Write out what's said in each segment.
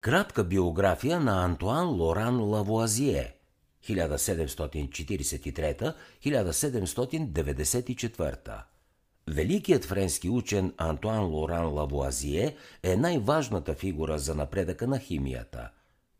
Кратка биография на Антоан-Лоран Лавоазье 1743-1794. Великият френски учен Антоан-Лоран Лавоазье е най-важната фигура за напредъка на химията.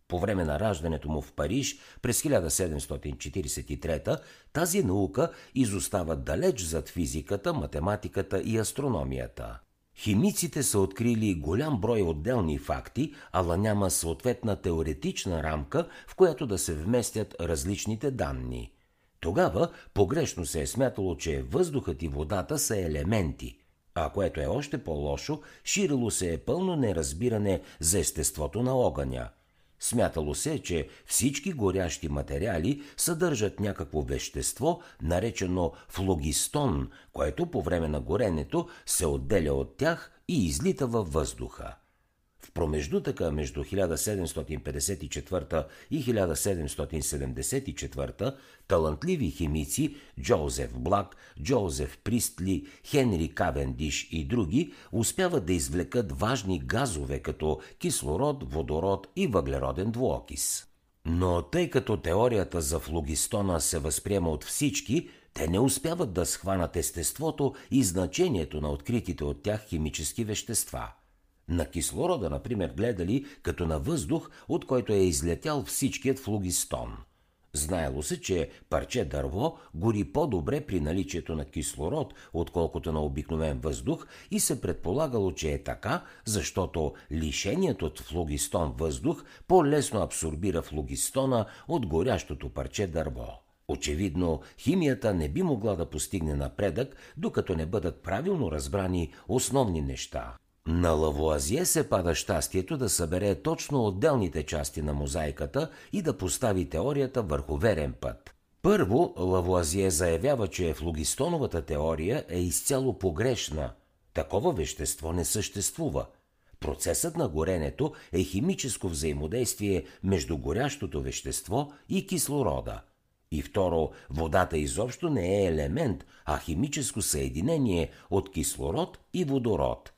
По време на раждането му в Париж през 1743 тази наука изостава далеч зад физиката, математиката и астрономията. Химиците са открили голям брой отделни факти, ала няма съответна теоретична рамка, в която да се вместят различните данни. Тогава погрешно се е смятало, че въздухът и водата са елементи, а което е още по-лошо, ширило се е пълно неразбиране за естеството на огъня. Смятало се, че всички горящи материали съдържат някакво вещество, наречено флогистон, което по време на горенето се отделя от тях и излита във въздуха. В промеждутъка между 1754 и 1774 талантливи химици Джозеф Блак, Джозеф Пристли, Хенри Кавендиш и други успяват да извлекат важни газове като кислород, водород и въглероден двуокис. Но тъй като теорията за флогистона се възприема от всички, те не успяват да схванат естеството и значението на откритите от тях химически вещества. На кислорода, например, гледали като на въздух, от който е излетял всичкият флогистон. Знаело се, че парче дърво гори по-добре при наличието на кислород, отколкото на обикновен въздух, и се предполагало, че е така, защото лишеният от флогистон въздух по-лесно абсорбира флогистона от горящото парче дърво. Очевидно, химията не би могла да постигне напредък, докато не бъдат правилно разбрани основни неща. На Лавоазье се пада щастието да събере точно отделните части на мозайката и да постави теорията върху верен път. Първо, Лавоазье заявява, че флогистоновата теория е изцяло погрешна. Такова вещество не съществува. Процесът на горенето е химическо взаимодействие между горящото вещество и кислорода. И второ, водата изобщо не е елемент, а химическо съединение от кислород и водород.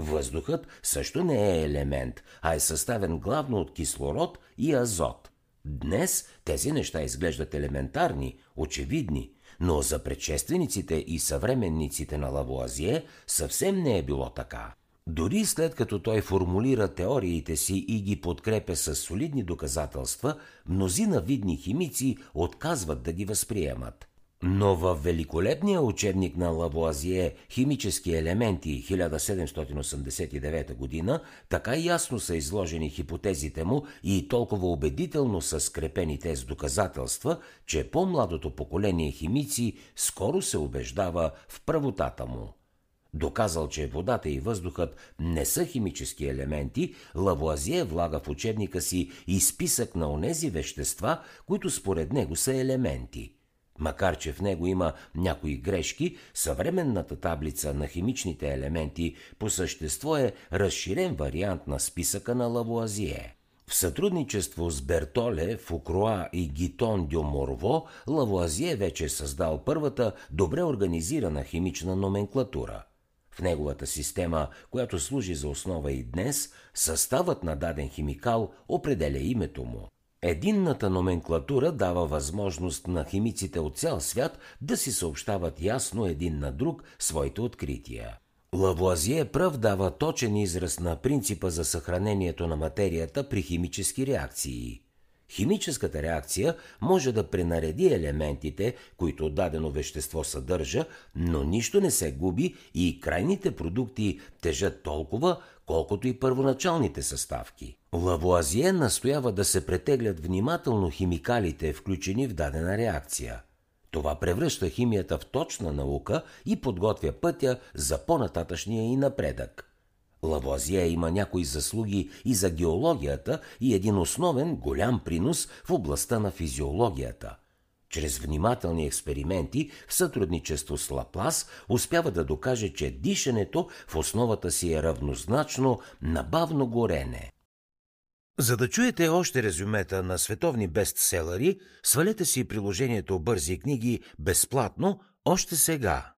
Въздухът също не е елемент, а е съставен главно от кислород и азот. Днес тези неща изглеждат елементарни, очевидни, но за предшествениците и съвременниците на Лавоазье съвсем не е било така. Дори след като той формулира теориите си и ги подкрепя с солидни доказателства, мнозина видни химици отказват да ги възприемат. Но във великолепния учебник на Лавоазье «Химически елементи» 1789 година така ясно са изложени хипотезите му и толкова убедително са скрепени те с доказателства, че по-младото поколение химици скоро се убеждава в правотата му. Доказал, че водата и въздухът не са химически елементи, Лавоазье влага в учебника си и списък на онези вещества, които според него са елементи. Макар че в него има някои грешки, съвременната таблица на химичните елементи по същество е разширен вариант на списъка на Лавоазье. В сътрудничество с Бертоле, Фукруа и Гитон де Морво, Лавоазье вече е създал първата добре организирана химична номенклатура. В неговата система, която служи за основа и днес, съставът на даден химикал определя името му. Единната номенклатура дава възможност на химиците от цял свят да си съобщават ясно един на друг своите открития. Лавоазье пръв дава точен израз на принципа за съхранението на материята при химически реакции. Химическата реакция може да пренареди елементите, които дадено вещество съдържа, но нищо не се губи и крайните продукти тежат толкова, колкото и първоначалните съставки. Лавоазье настоява да се претеглят внимателно химикалите, включени в дадена реакция. Това превръща химията в точна наука и подготвя пътя за по-нататъшния и напредък. Лавоазье има някои заслуги и за геологията и един основен голям принос в областта на физиологията. Чрез внимателни експерименти в сътрудничество с Лаплас успява да докаже, че дишането в основата си е равнозначно на бавно горене. За да чуете още резюмета на световни бестселери, свалете си приложението Бързи книги безплатно още сега.